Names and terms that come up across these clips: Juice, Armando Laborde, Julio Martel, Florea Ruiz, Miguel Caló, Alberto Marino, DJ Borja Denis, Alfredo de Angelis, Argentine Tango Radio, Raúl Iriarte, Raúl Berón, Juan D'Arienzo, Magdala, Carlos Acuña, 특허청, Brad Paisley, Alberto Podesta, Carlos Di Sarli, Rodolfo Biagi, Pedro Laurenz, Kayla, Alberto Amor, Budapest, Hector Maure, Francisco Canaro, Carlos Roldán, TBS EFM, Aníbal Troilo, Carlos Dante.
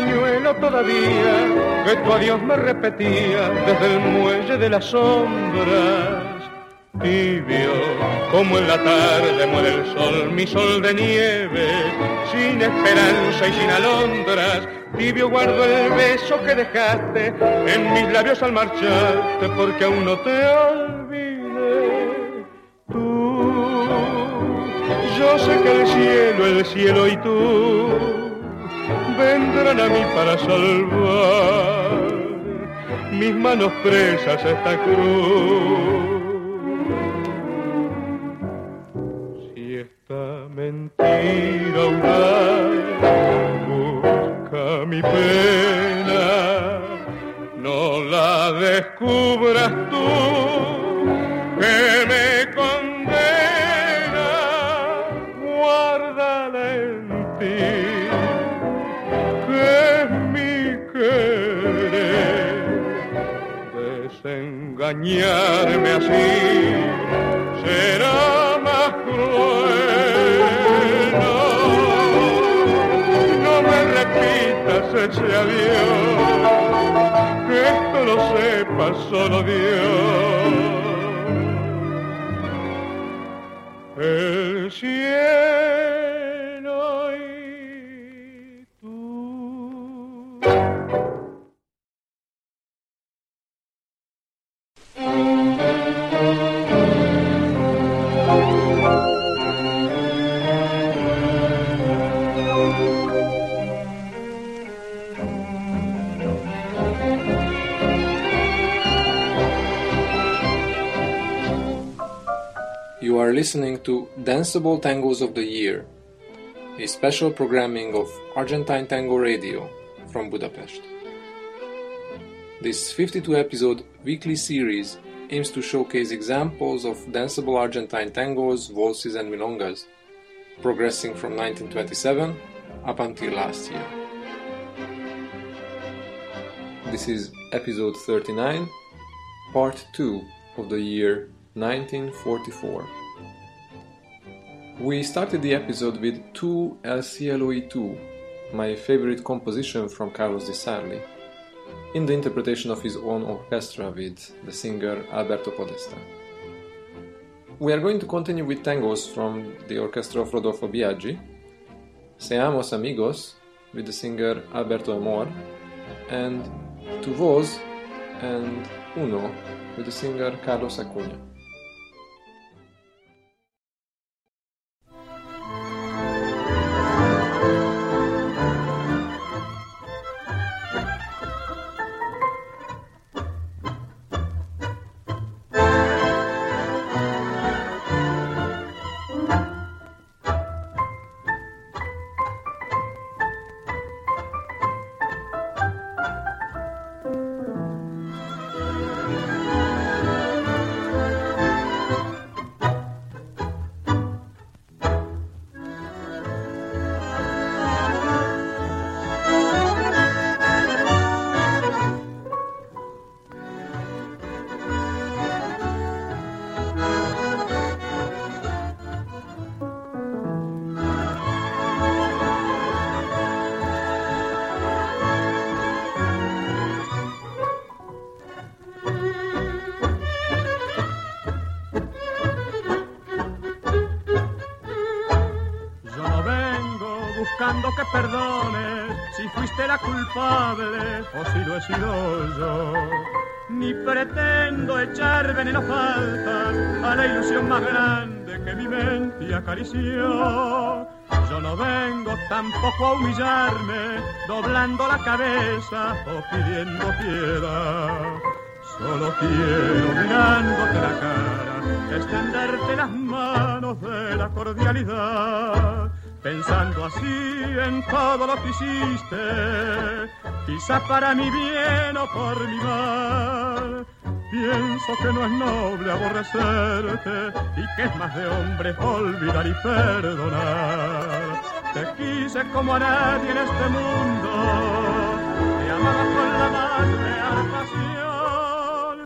pañuelo todavía que tu adiós me repetía desde el muelle de las sombras. Tibio, como en la tarde muere el sol, mi sol de nieve, sin esperanza y sin alondras. Tibio guardo el beso que dejaste en mis labios al marcharte, porque aún no te olvidé. Tú, yo sé que el cielo y tú vendrán a mí para salvar mis manos presas a esta cruz. Esta mentira audaz busca mi pena, no la descubras tú, que me condena, guárdala en ti, que es mi querer. Desengañarme así será más cruel, no me repitas ese adiós, que esto lo sepa solo Dios. El cielo y tú. You are listening to Danceable Tangos of the Year, a special programming of Argentine Tango Radio from Budapest. This 52-episode weekly series aims to showcase examples of danceable Argentine tangos, waltzes and milongas, progressing from 1927 up until last year. This is episode 39, part 2 of the year 1944. We started the episode with Tu, El Cielo y Tu, my favorite composition from Carlos Di Sarli, in the interpretation of his own orchestra with the singer Alberto Podesta. We are going to continue with tangos from the orchestra of Rodolfo Biagi, Seamos Amigos with the singer Alberto Amor, and Tu Vos and Uno with the singer Carlos Acuña. Que perdones si fuiste la culpable o si lo he sido yo. Ni pretendo echar veneno faltas a la ilusión más grande que mi mente acarició. Yo no vengo tampoco a humillarme doblando la cabeza o pidiendo piedad. Solo quiero mirándote la cara extenderte las manos de la cordialidad. Pensando así en todo lo que hiciste, quizá para mi bien o por mi mal, pienso que no es noble aborrecerte y que es más de hombre olvidar y perdonar. Te quise como a nadie en este mundo, te amaba con la más real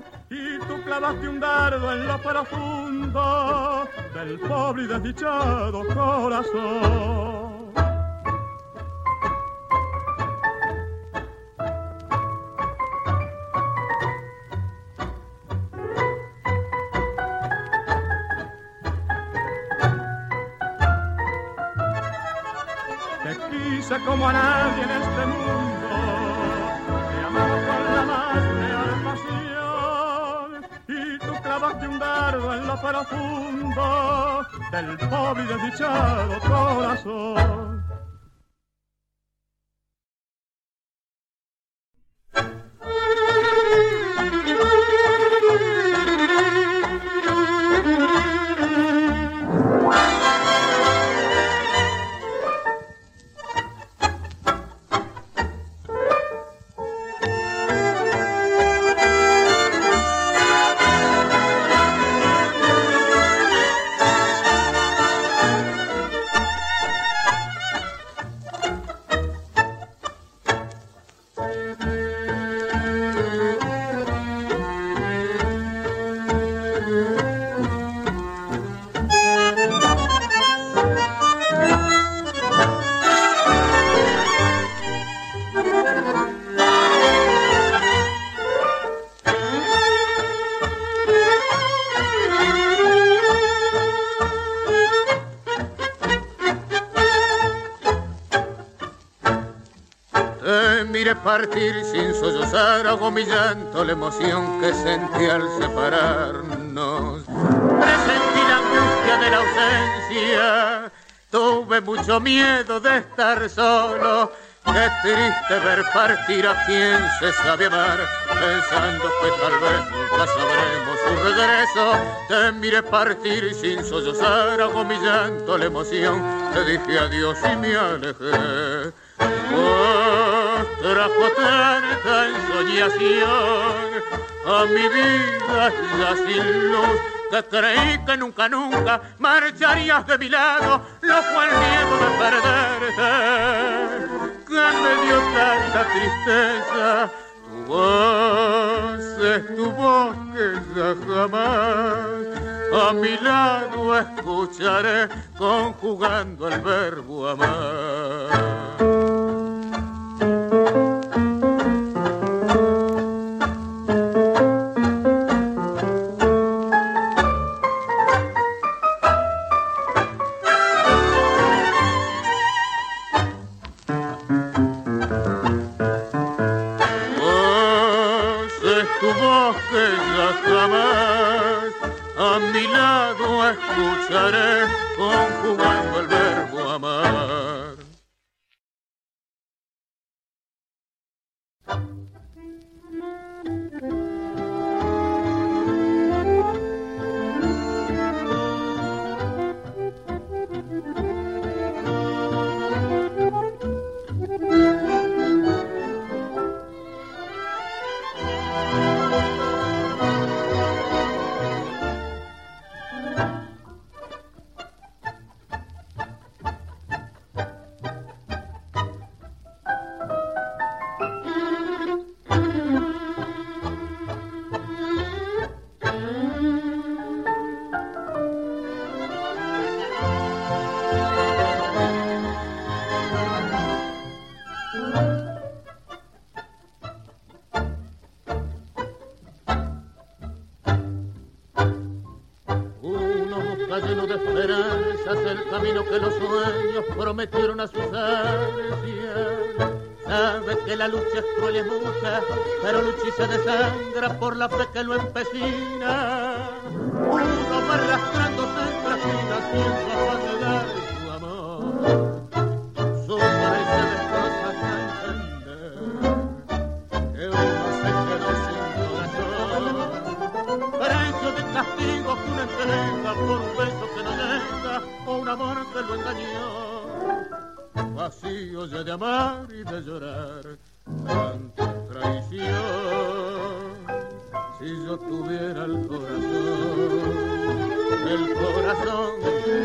pasión, y tú clavaste un dardo en lo profundo del pobre y desdichado corazón. Quise como a nadie en este mundo, te amaba con la más real pasión, y tú clavaste un dardo en lo profundo del pobre y desdichado corazón. Partir sin sollozar, hago mi llanto, la emoción que sentí al separarnos. Presentí la angustia de la ausencia, tuve mucho miedo de estar solo. Qué triste ver partir a quien se sabe amar, pensando que tal vez nunca sabremos su regreso. Te miré partir sin sollozar, hago mi llanto, la emoción, te dije adiós y me alejé. Trajo tanta ensoñación a mi vida ya sin luz, que creí que nunca, nunca marcharías de mi lado. No fue el miedo de perderte que me dio tanta tristeza. Tu voz es tu voz que ya jamás a mi lado escucharé, conjugando el verbo amar. Escucharé conjugando el verbo amar. Camino que los sueños prometieron a sus ansias. Sabes que la lucha es cruel y es mucha, pero lucha y se desangra por la fe que lo empecina. Uno va arrastrándose tras vida sin capaz de dar su amor. Su pareja de cosas a entender que uno se quedó sin corazón. Precio de castigo que una entrega por un beso que no llega, o un amor que lo engañó. Vacío ya de amar y de llorar, tanta traición. Si yo tuviera el corazón de ti,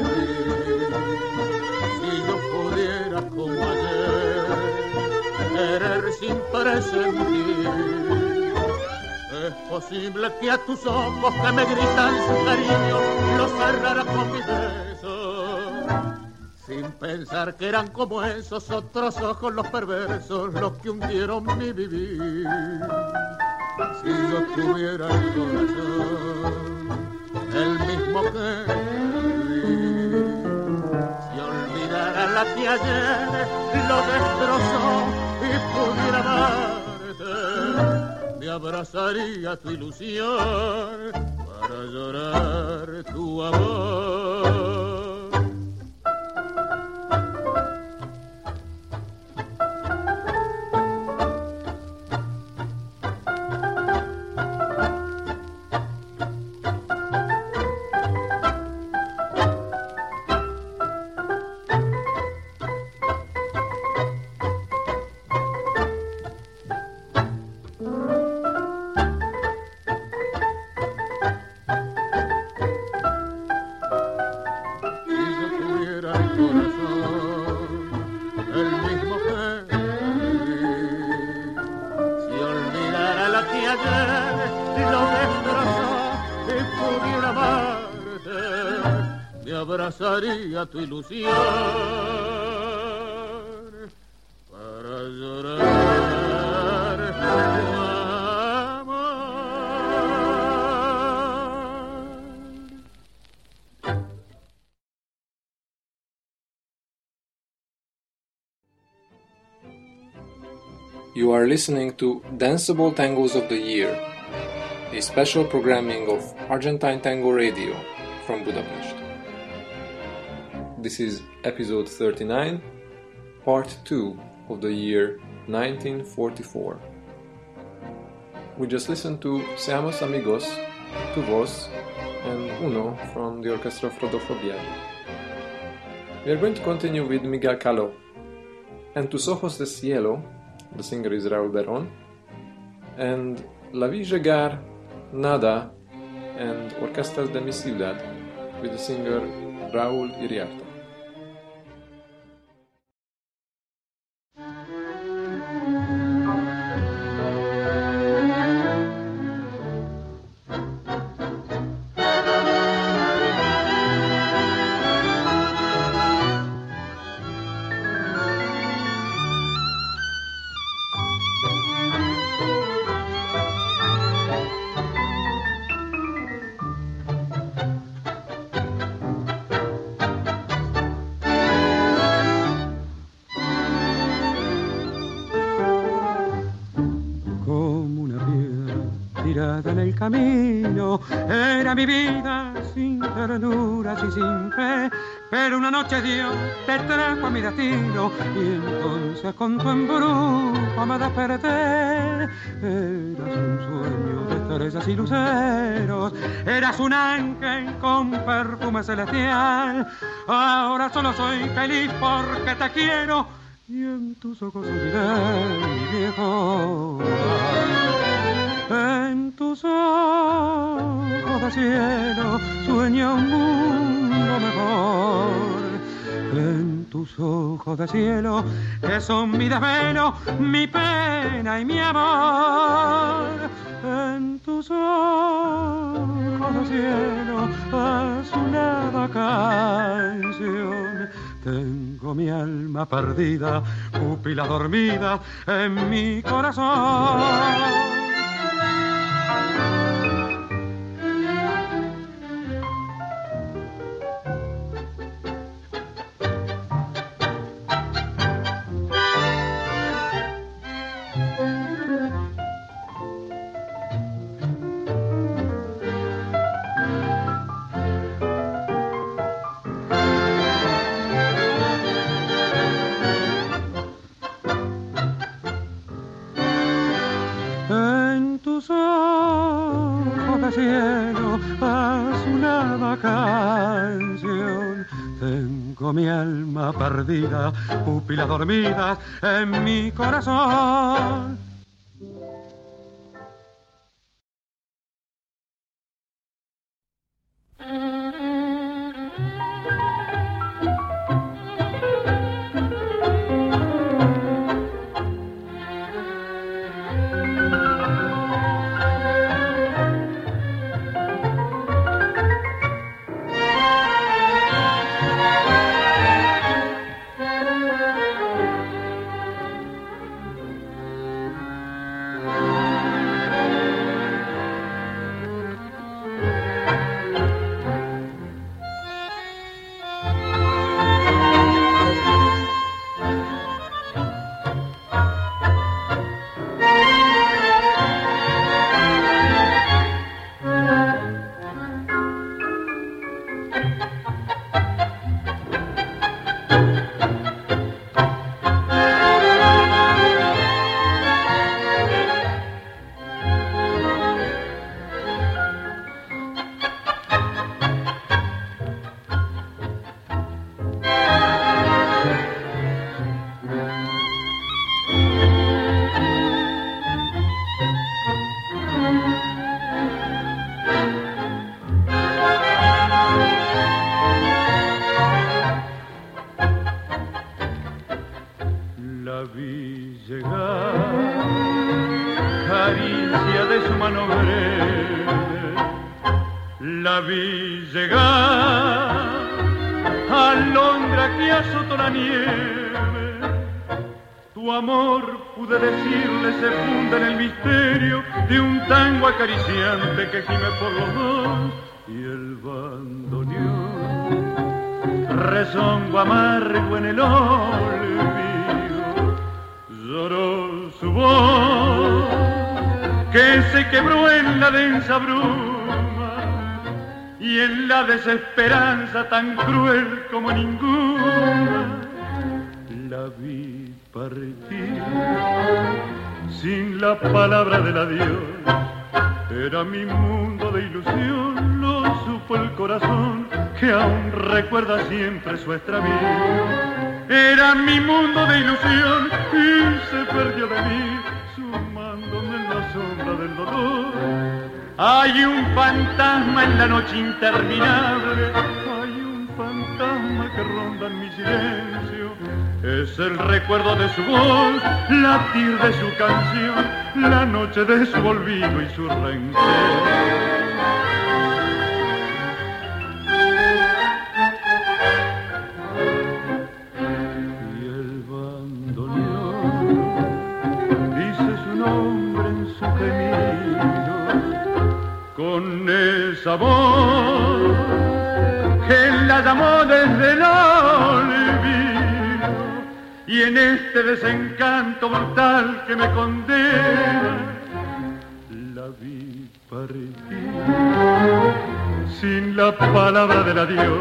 si yo pudiera como ayer querer sin presentir. Es posible que a tus ojos que me gritan su cariño los cerrara con mis besos, sin pensar que eran como esos otros ojos los perversos, los que hundieron mi vivir. Si yo tuviera el corazón, el mismo que viví, si olvidara la que ayer lo destrozó y pudiera darte, me abrazaría tu ilusión para llorar tu amor. Sería tu ilusión para llorar tu amor. You are listening to Danceable Tangos of the Year, a special programming of Argentine Tango Radio from Budapest. This is episode 39, part 2 of the year 1944. We just listened to Seamos Amigos, Tu Voz, and Uno from the orchestra of Rodolfo Biagi. We are going to continue with Miguel Caló. And Tus Ojos de Cielo, the singer is Raúl Berón, and La Vie Llegar, Nada, and Orquestas de Mi Ciudad, with the singer Raúl Iriarte. Camino, era mi vida sin ternuras y sin fe, pero una noche Dios te trajo a mi destino y entonces con tu embrujo me desperté. Eras un sueño de estrellas y luceros, eras un ángel con perfume celestial. Ahora solo soy feliz porque te quiero y en tus ojos olvidé mi viejo. En tus ojos de cielo sueña un mundo mejor. En tus ojos de cielo que son mi desvelo, mi pena y mi amor. En tus ojos de cielo azulada canción. Tengo mi alma perdida, pupila dormida en mi corazón. Mi alma perdida, pupilas dormidas en mi corazón. La vi llegar, alondra que azotó la nieve. Tu amor, pude decirle, se funda en el misterio de un tango acariciante que gime por los dos. Y el bandoneón, rezongo amargo en el olvido, lloró su voz que se quebró en la densa bruma. Y en la desesperanza tan cruel como ninguna, la vi partir sin la palabra del adiós. Era mi mundo de ilusión, lo supo el corazón que aún recuerda siempre su extravío. Era mi mundo de ilusión y se perdió de mí, sumándome en la sombra del dolor. Hay un fantasma en la noche interminable, hay un fantasma que ronda en mi silencio. Es el recuerdo de su voz, latir de su canción, la noche de su olvido y su rencor. Con esa voz que la llamó desde el olvido, y en este desencanto mortal que me condena, la vi partir sin la palabra del adiós.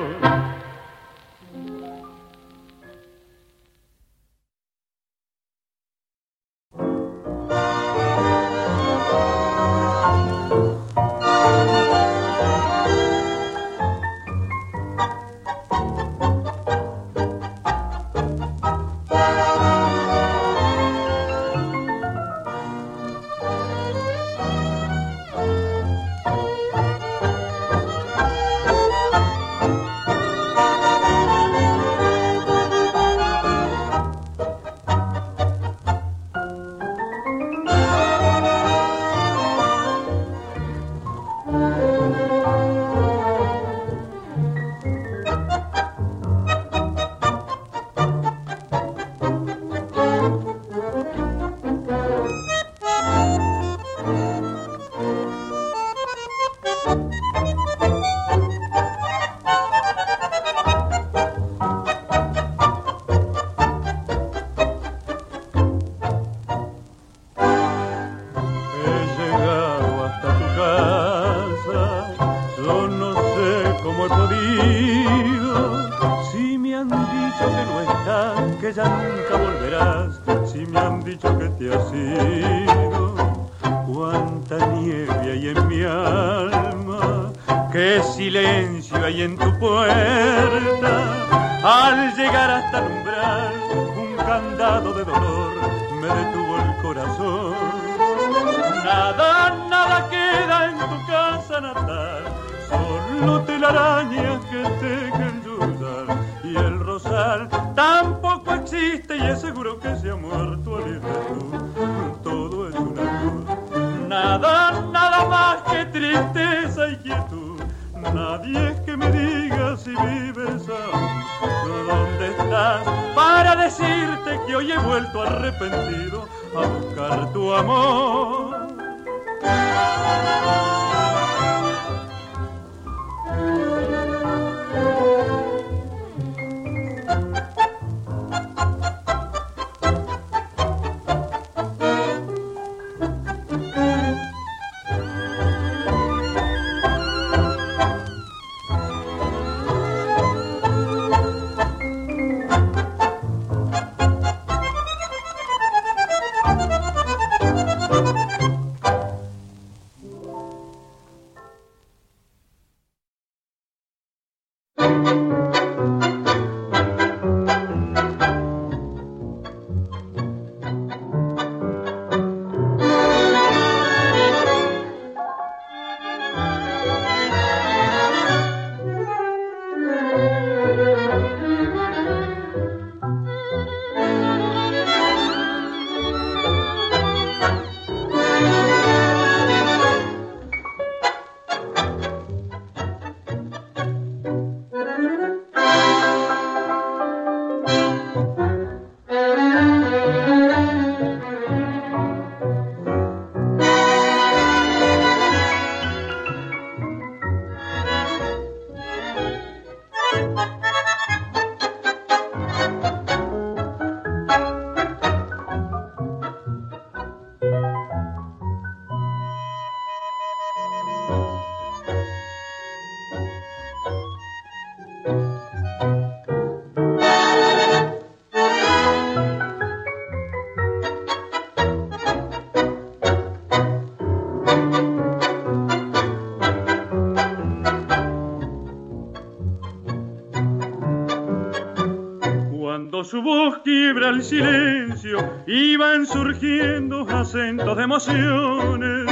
Cuando su voz quiebra el silencio y van surgiendo acentos de emociones,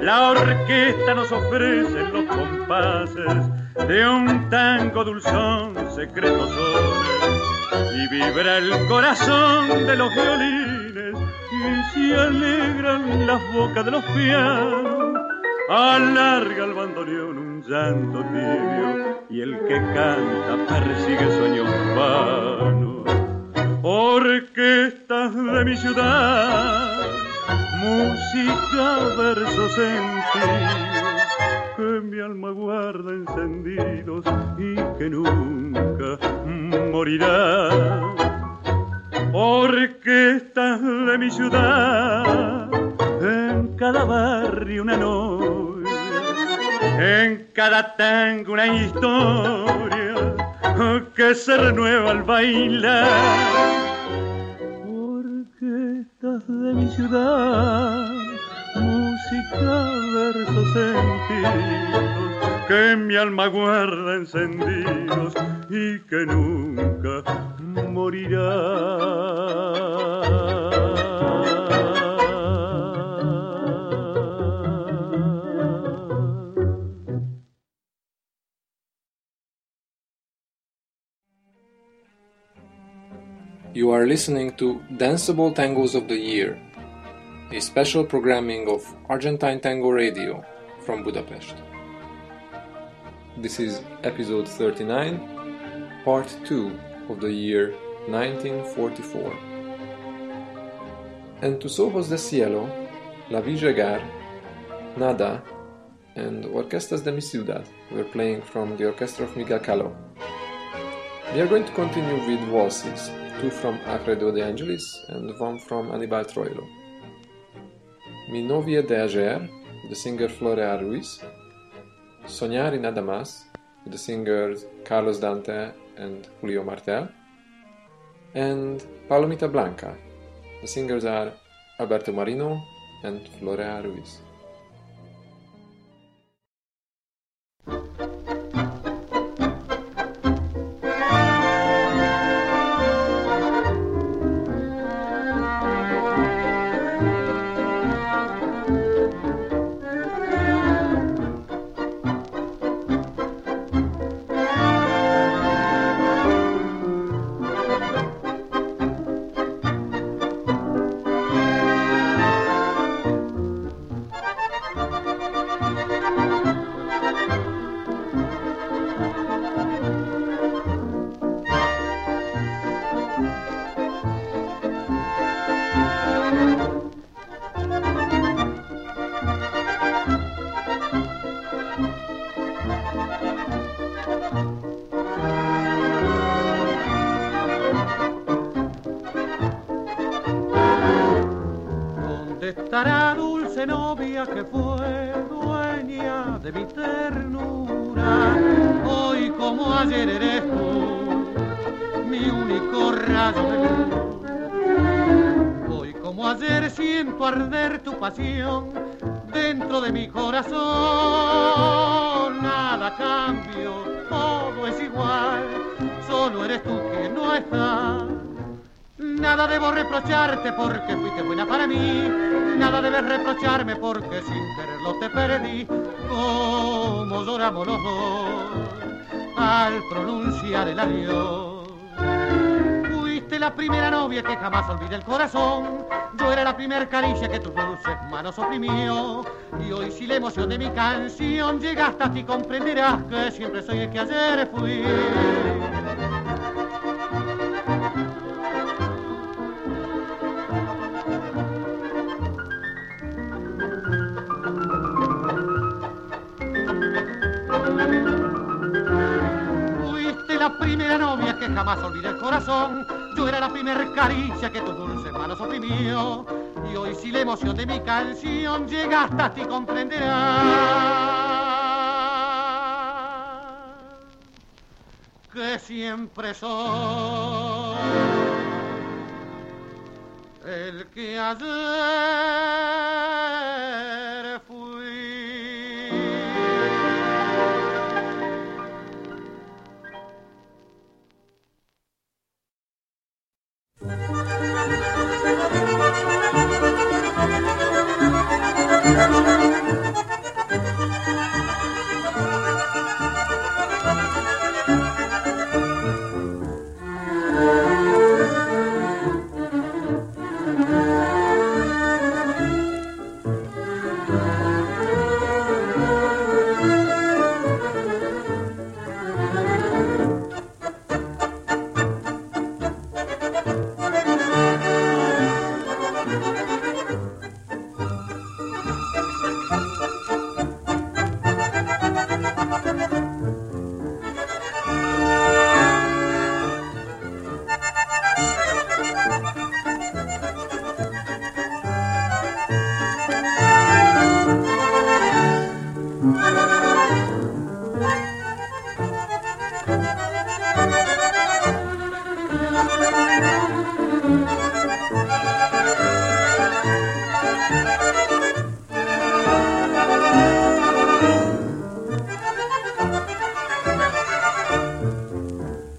la orquesta nos ofrece los compases de un tango dulzón, secretos sones, y vibra el corazón de los violines y se alegran las bocas de los pianos. Alarga el bandoneón un llanto tibio y el que canta persigue sueños vanos. Orquestas de mi ciudad, música, verso, sentido, que mi alma guarda encendidos y que nunca morirá. Orquestas de mi ciudad, en cada barrio una noche, en cada tango una historia que se renueva al bailar. Orquestas de mi ciudad, música, versos, sentidos, que mi alma guarda encendidos y que nunca morirá. You are listening to Danceable Tangos of the Year, a special programming of Argentine Tango Radio from Budapest. This is episode 39, part 2 of the year 1944. En tus ojos de cielo, La Vi Llegar, Nada, and Orquestas de mi Ciudad were playing from the orchestra of Miguel Caló. We are going to continue with waltzes, two from Alfredo de Angelis and one from Aníbal Troilo. Mi novia de ayer, the singer Florea Ruiz, Soñar y Nada Más, the singers Carlos Dante and Julio Martel, and Palomita Blanca, the singers are Alberto Marino and Florea Ruiz. Que fue dueña de mi ternura, hoy como ayer eres tú, mi único rayo de luz. Hoy como ayer siento arder tu pasión dentro de mi corazón. Nada cambio, todo es igual, solo eres tú que no estás. Nada debo reprocharte porque fuiste buena para mí, nada debes reprocharme porque sin quererlo te perdí. Como lloramos los dos al pronunciar el adiós. Fuiste la primera novia que jamás olvidé el corazón, yo era la primer caricia que tus dulces manos oprimió. Y hoy si la emoción de mi canción llega hasta ti comprenderás que siempre soy el que ayer fui. La primera novia que jamás olvidé el corazón, yo era la primer caricia que tus dulces manos oprimió. Y hoy si la emoción de mi canción llega hasta ti comprenderás que siempre soy el que ayer fui.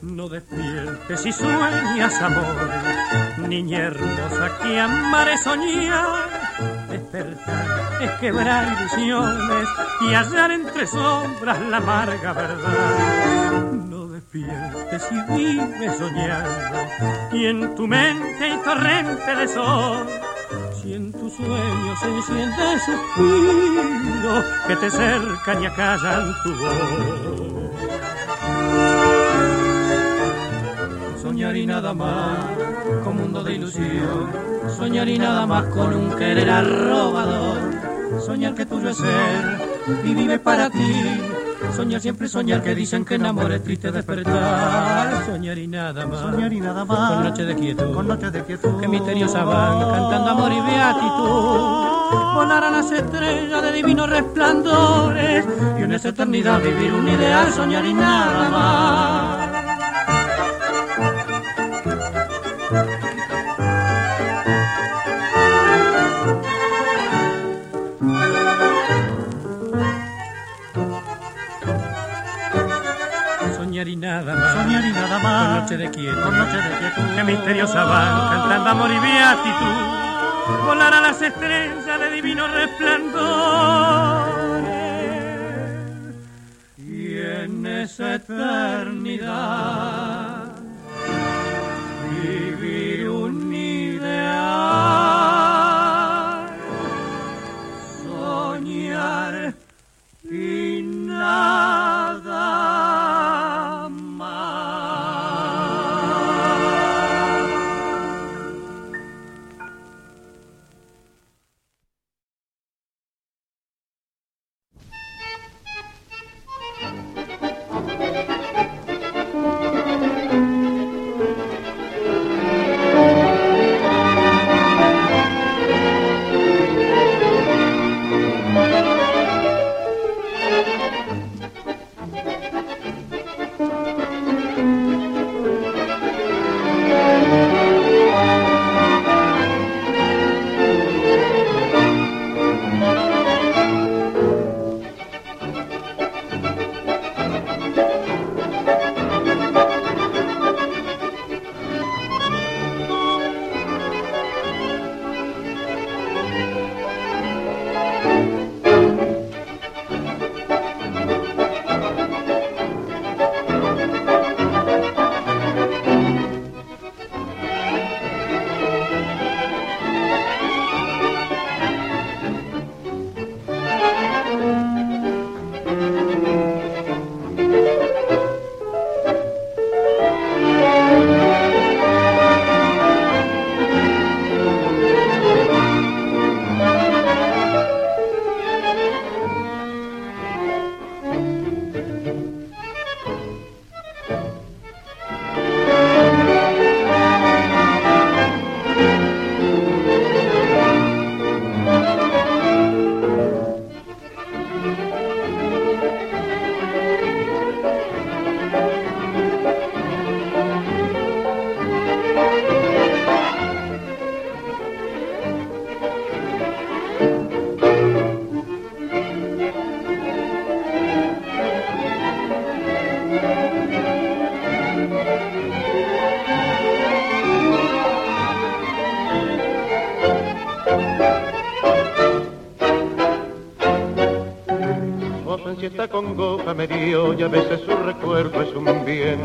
No despiertes si sueñas amor, niña hermosa que amar es soñar. Despertar es quebrar ilusiones y hallar entre sombras la amarga verdad. No despiertes y vives soñando, y en tu mente hay torrente de sol. Si en tu sueño se enciende el suspiro que te cercan y acallan tu voz. Soñar y nada más, con mundo de ilusión. Soñar y nada más con un querer arrobador. Soñar que tuyo es ser y vive para ti. Soñar, siempre soñar, que dicen que en amor es triste despertar. Soñar y nada más, soñar y nada más, con noche de quietud, con noche de quietud, que misteriosa van cantando amor y beatitud. Volar a las estrellas de divinos resplandores y en esa eternidad vivir un ideal. Soñar y nada más. Soñar y nada más, soñar y nada más, con noche de quietud, con noche de quietud, que misteriosa van cantando amor y beatitud. Volar a las estrellas de divino resplandor y en esa eternidad vivir un ideal. Soñar y nada. Y a veces su recuerdo es un bien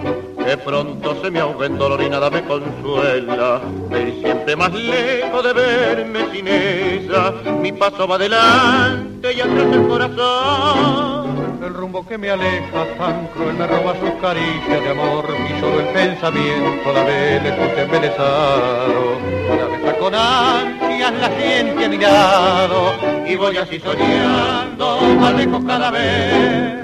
que pronto se me ahoga en dolor y nada me consuela. El siempre más lejos de verme sin ella, mi paso va adelante y atrás el corazón. El rumbo que me aleja tan cruel me roba sus caricias de amor, y solo el pensamiento la vez le escuché embelesado. La besa con ansias, la siente a mi lado y voy así soñando más lejos cada vez.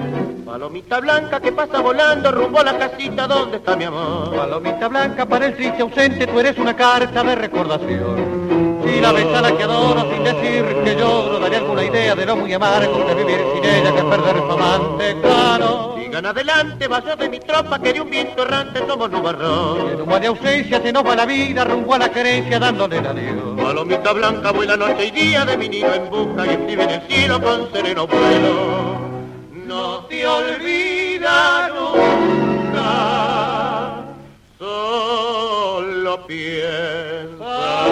Palomita blanca que pasa volando rumbo a la casita donde está mi amor. Palomita blanca, para el triste ausente tú eres una carta de recordación. Si la ventana que adoro sin decir que lloro, daré alguna idea de lo muy amargo que vivir sin ella, que perder su amante, claro. sigan adelante, vaya de mi tropa, que de un viento errante somos nubarrón. En humo de ausencia se nos va la vida, rumbo a la querencia dándole la Dios. Palomita blanca vuela noche y día, de mi nido en busca y escribe en el cielo con sereno vuelo. No te olvida nunca, solo piensa.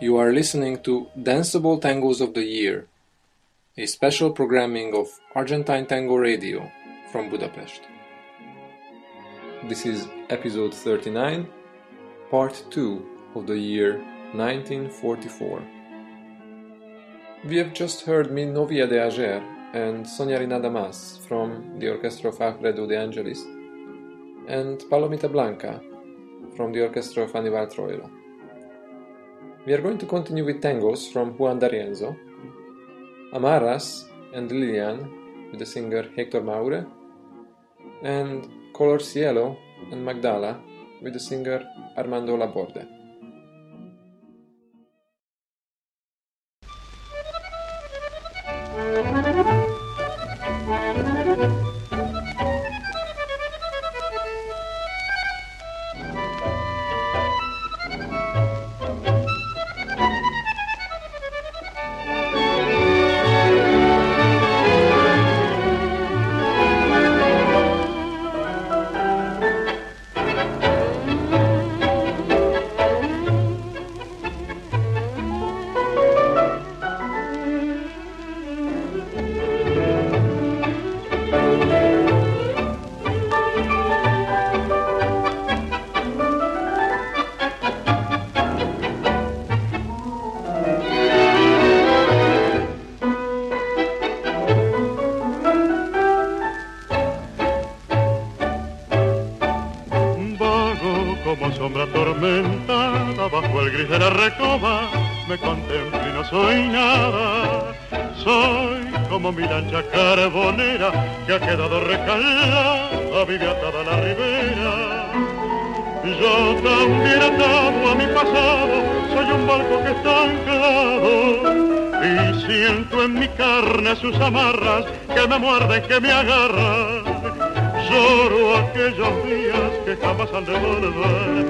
You are listening to Danceable Tangos of the Year, a special programming of Argentine Tango Radio from Budapest. This is episode 39, part 2 of the year 1944. We have just heard Mi Novia de Ayer and Soñar y Nada Más from the orchestra of Alfredo de Angelis, and Palomita Blanca from the orchestra of Aníbal Troilo. We are going to continue with tangos from Juan D'Arienzo, Amaras and Lilian with the singer Hector Maure, and Color Cielo and Magdala with the singer Armando Laborde. Sus amarras que me muerden, que me agarran. Lloro aquellos días que jamás han de volver.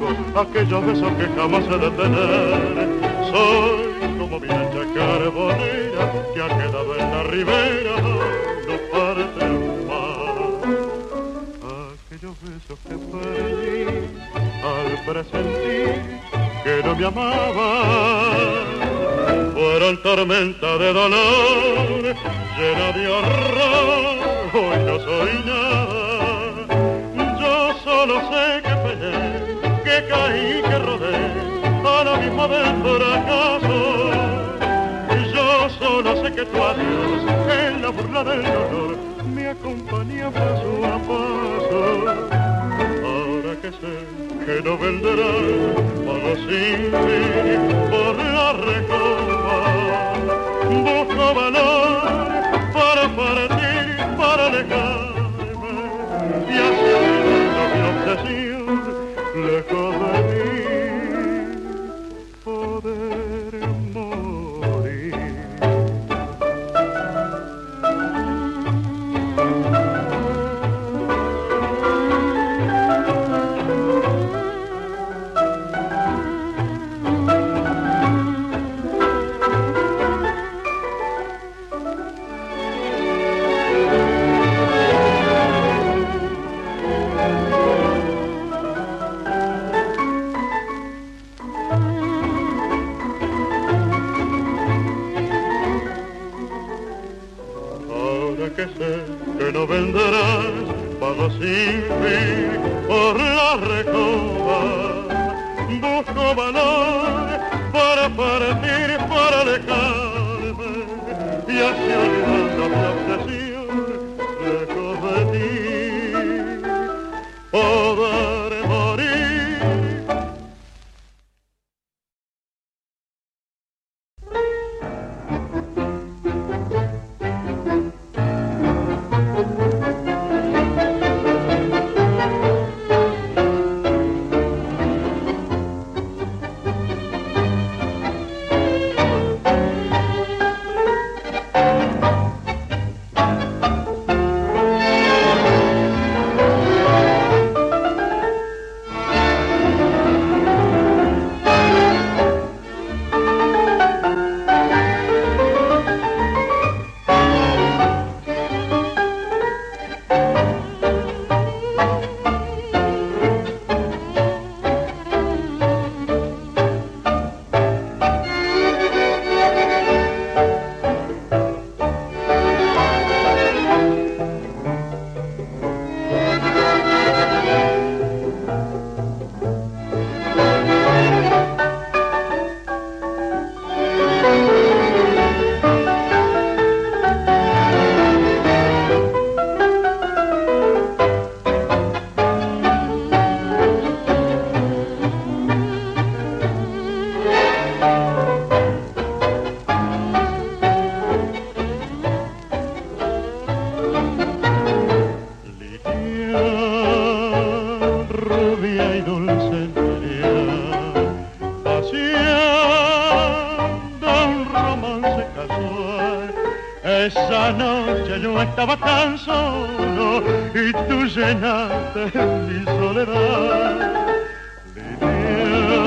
Busco aquellos besos que jamás he de tener. Soy como mi lancha carbonera que ha quedado en la ribera, no parte más. Aquellos besos que perdí al presentir que no me amaba. Fueron tormenta de dolor, llena de horror, hoy no soy nada. Yo solo sé que peleé, que caí, que rodé, a la misma vez por acaso. Yo solo sé que tu adiós, en la burla del dolor, me acompaña paso a paso. Que sé que no venderá pago sin fin por la recoba. Busco valor para partir, para alejarme, y así olvidando mi obsesión, lejos de mí poder morir. Que sé que no venderás pago sin fin por la recoba. Busco valor para partir, para alejarme, y así olvidando mi obsesión, lejos de ti poder morir. no estaba tan solo y tú llenaste mi soledad. Lidia,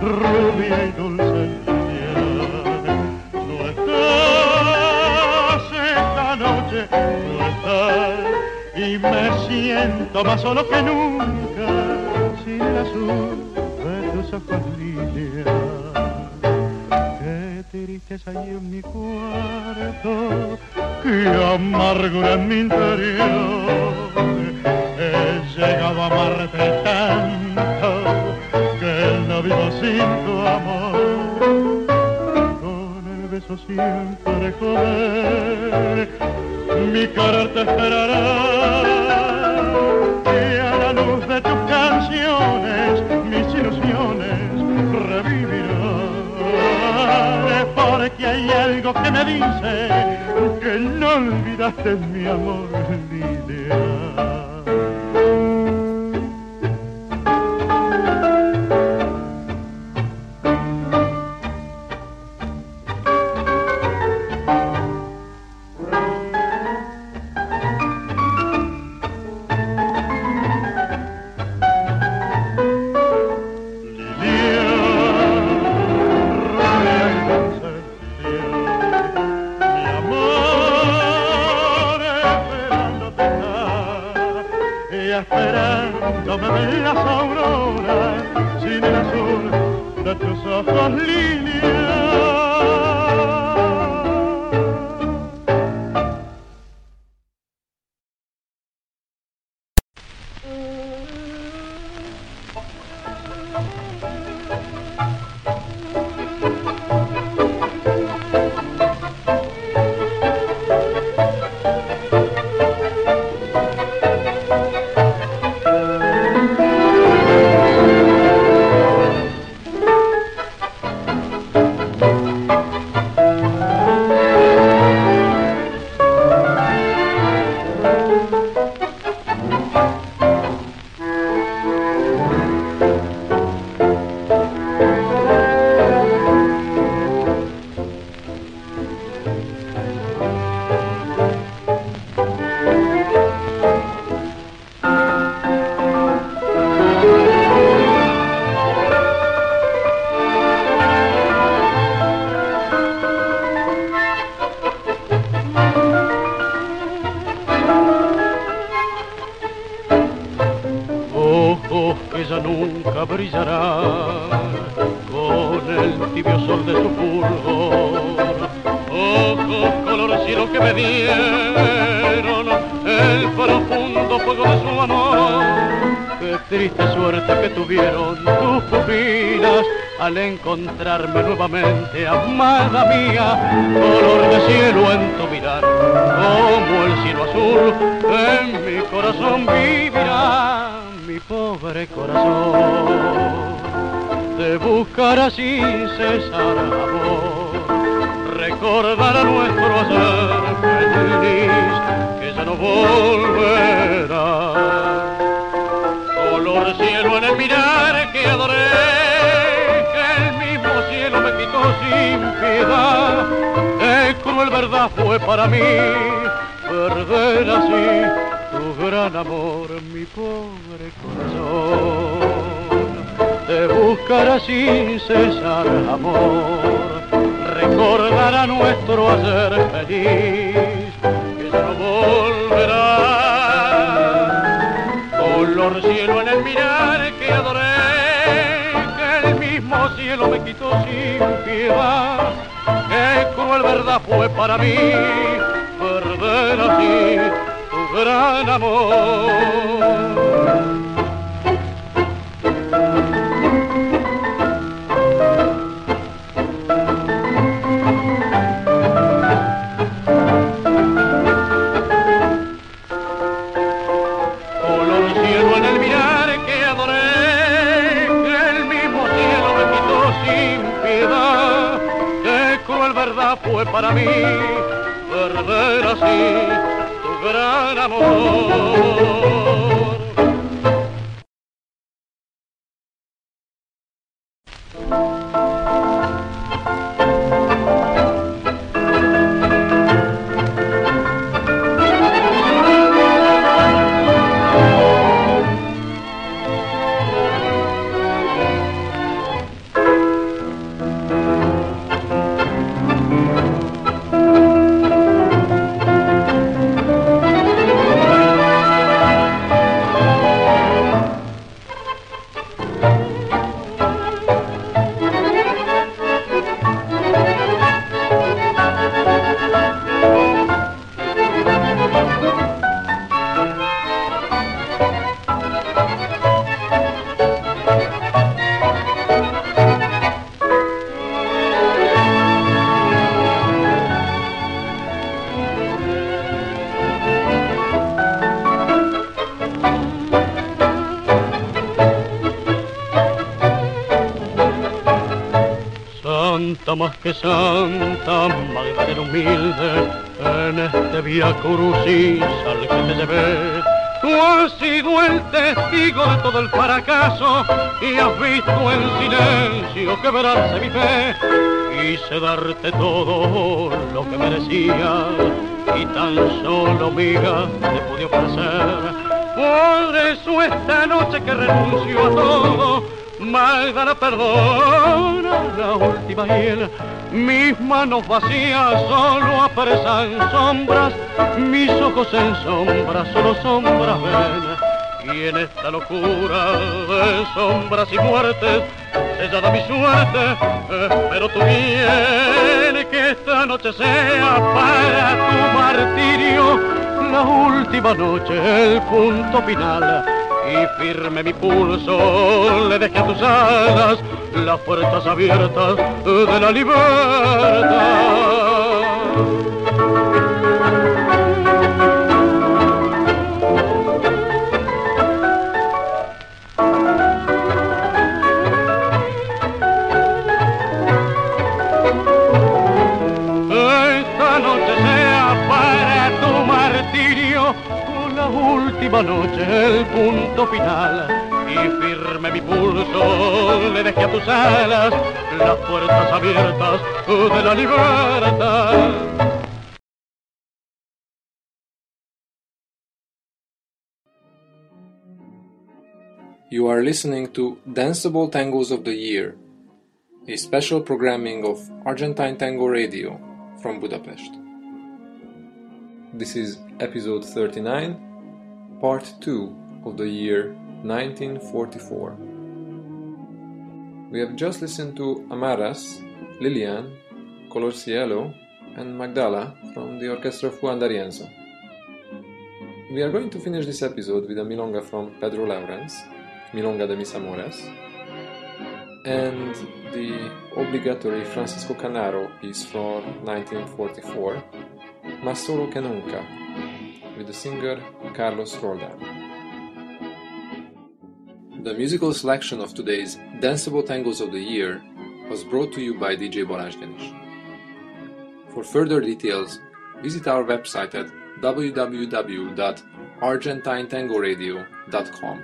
rubia y dulce niña, no estás esta noche, no estás, y me siento más solo que nunca sin la luz de tus ojos, Lidia. Qué tristeza hay en mi cuarto, qué amargura en mi interior. He llegado a amarte tanto que no vivo sin tu amor. Con el beso siempre joder, mi cara te esperará. Y a la luz de tus canciones, mis ilusiones revivirán. Porque hay algo que me dice que no olvidaste mi amor, Lidia. Encontrarme nuevamente, amada mía, color de cielo en tu mirar, como el cielo azul en mi corazón vivirá, mi pobre corazón, te buscará sin cesar, amor, recordará nuestro hacer feliz, que ya no volverá, color de cielo en el mirar que adoré. Sin piedad, de cruel verdad fue para mí perder así tu gran amor, mi pobre corazón. Te buscará sin cesar, amor, recordará nuestro hacer feliz, que ya no volverá. Color cielo en el mirar que adoré. Cielo me quitó sin piedad, qué cruel verdad fue para mí perder así tu gran amor. Fue para mí perder así tu gran amor. Santa más que santa, Magdalena humilde, en este Vía Crucis al que me llevé. Tú has sido el testigo de todo el fracaso y has visto en silencio quebrarse mi fe. Quise darte todo lo que merecía y tan solo migas te pude ofrecer. Por eso esta noche que renuncio a todo, Magdalena perdona la última hiel. Mis manos vacías solo apresan sombras, mis ojos en sombras, solo sombras ven. Y en esta locura de sombras y muertes, sellada mi suerte, espero tu bien. Que esta noche sea para tu martirio la última noche, el punto final. Y firme mi pulso, le dejé a tus alas las puertas abiertas de la libertad. Esta noche sea para tu martirio, la última noche, el punto final. Y firme mi pulso, le dejé a tus alas las puertas abiertas de la libertad. You are listening to Danceable Tangos of the Year, a special programming of Argentine Tango Radio from Budapest. This is episode 39, part 2 of the year 1944. We have just listened to Amaras, Lilian, Color Cielo, and Magdala from the orchestra of Juan D'Arienzo. We are going to finish this episode with a milonga from Pedro Laurenz, Milonga de Mis Amores, and the obligatory Francisco Canaro piece from 1944, Mas Solo Que Nunca, with the singer Carlos Roldán. The musical selection of today's Danceable Tangos of the Year was brought to you by DJ Borja Denis. For further details, visit our website at www.argentintangoradio.com.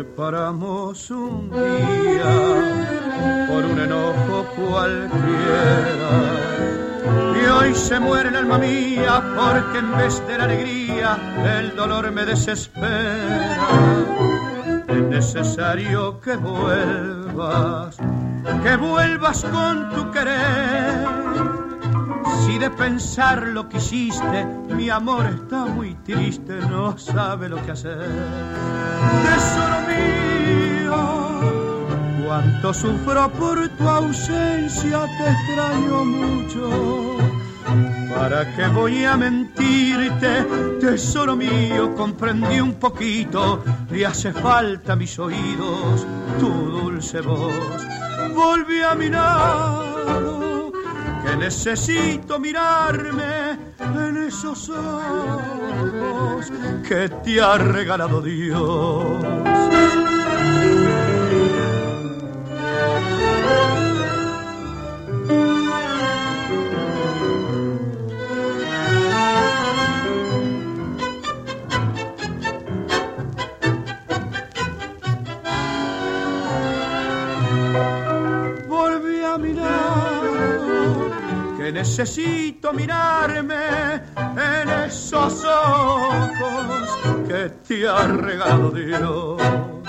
separamos un día por un enojo cualquiera. Y hoy se muere el alma mía porque en vez de la alegría el dolor me desespera. Es necesario que vuelvas con tu querer. Si de pensar lo que hiciste, mi amor está muy triste, no sabe lo que hacer. Tesoro mío, cuánto sufro por tu ausencia, te extraño mucho. ¿Para qué voy a mentirte? Tesoro mío, comprendí un poquito, le hace falta a mis oídos tu dulce voz. Volví a mi lado, que necesito mirarme en esos ojos que te ha regalado Dios. Volví a mirar, necesito mirarme en esos ojos que te ha regalado Dios.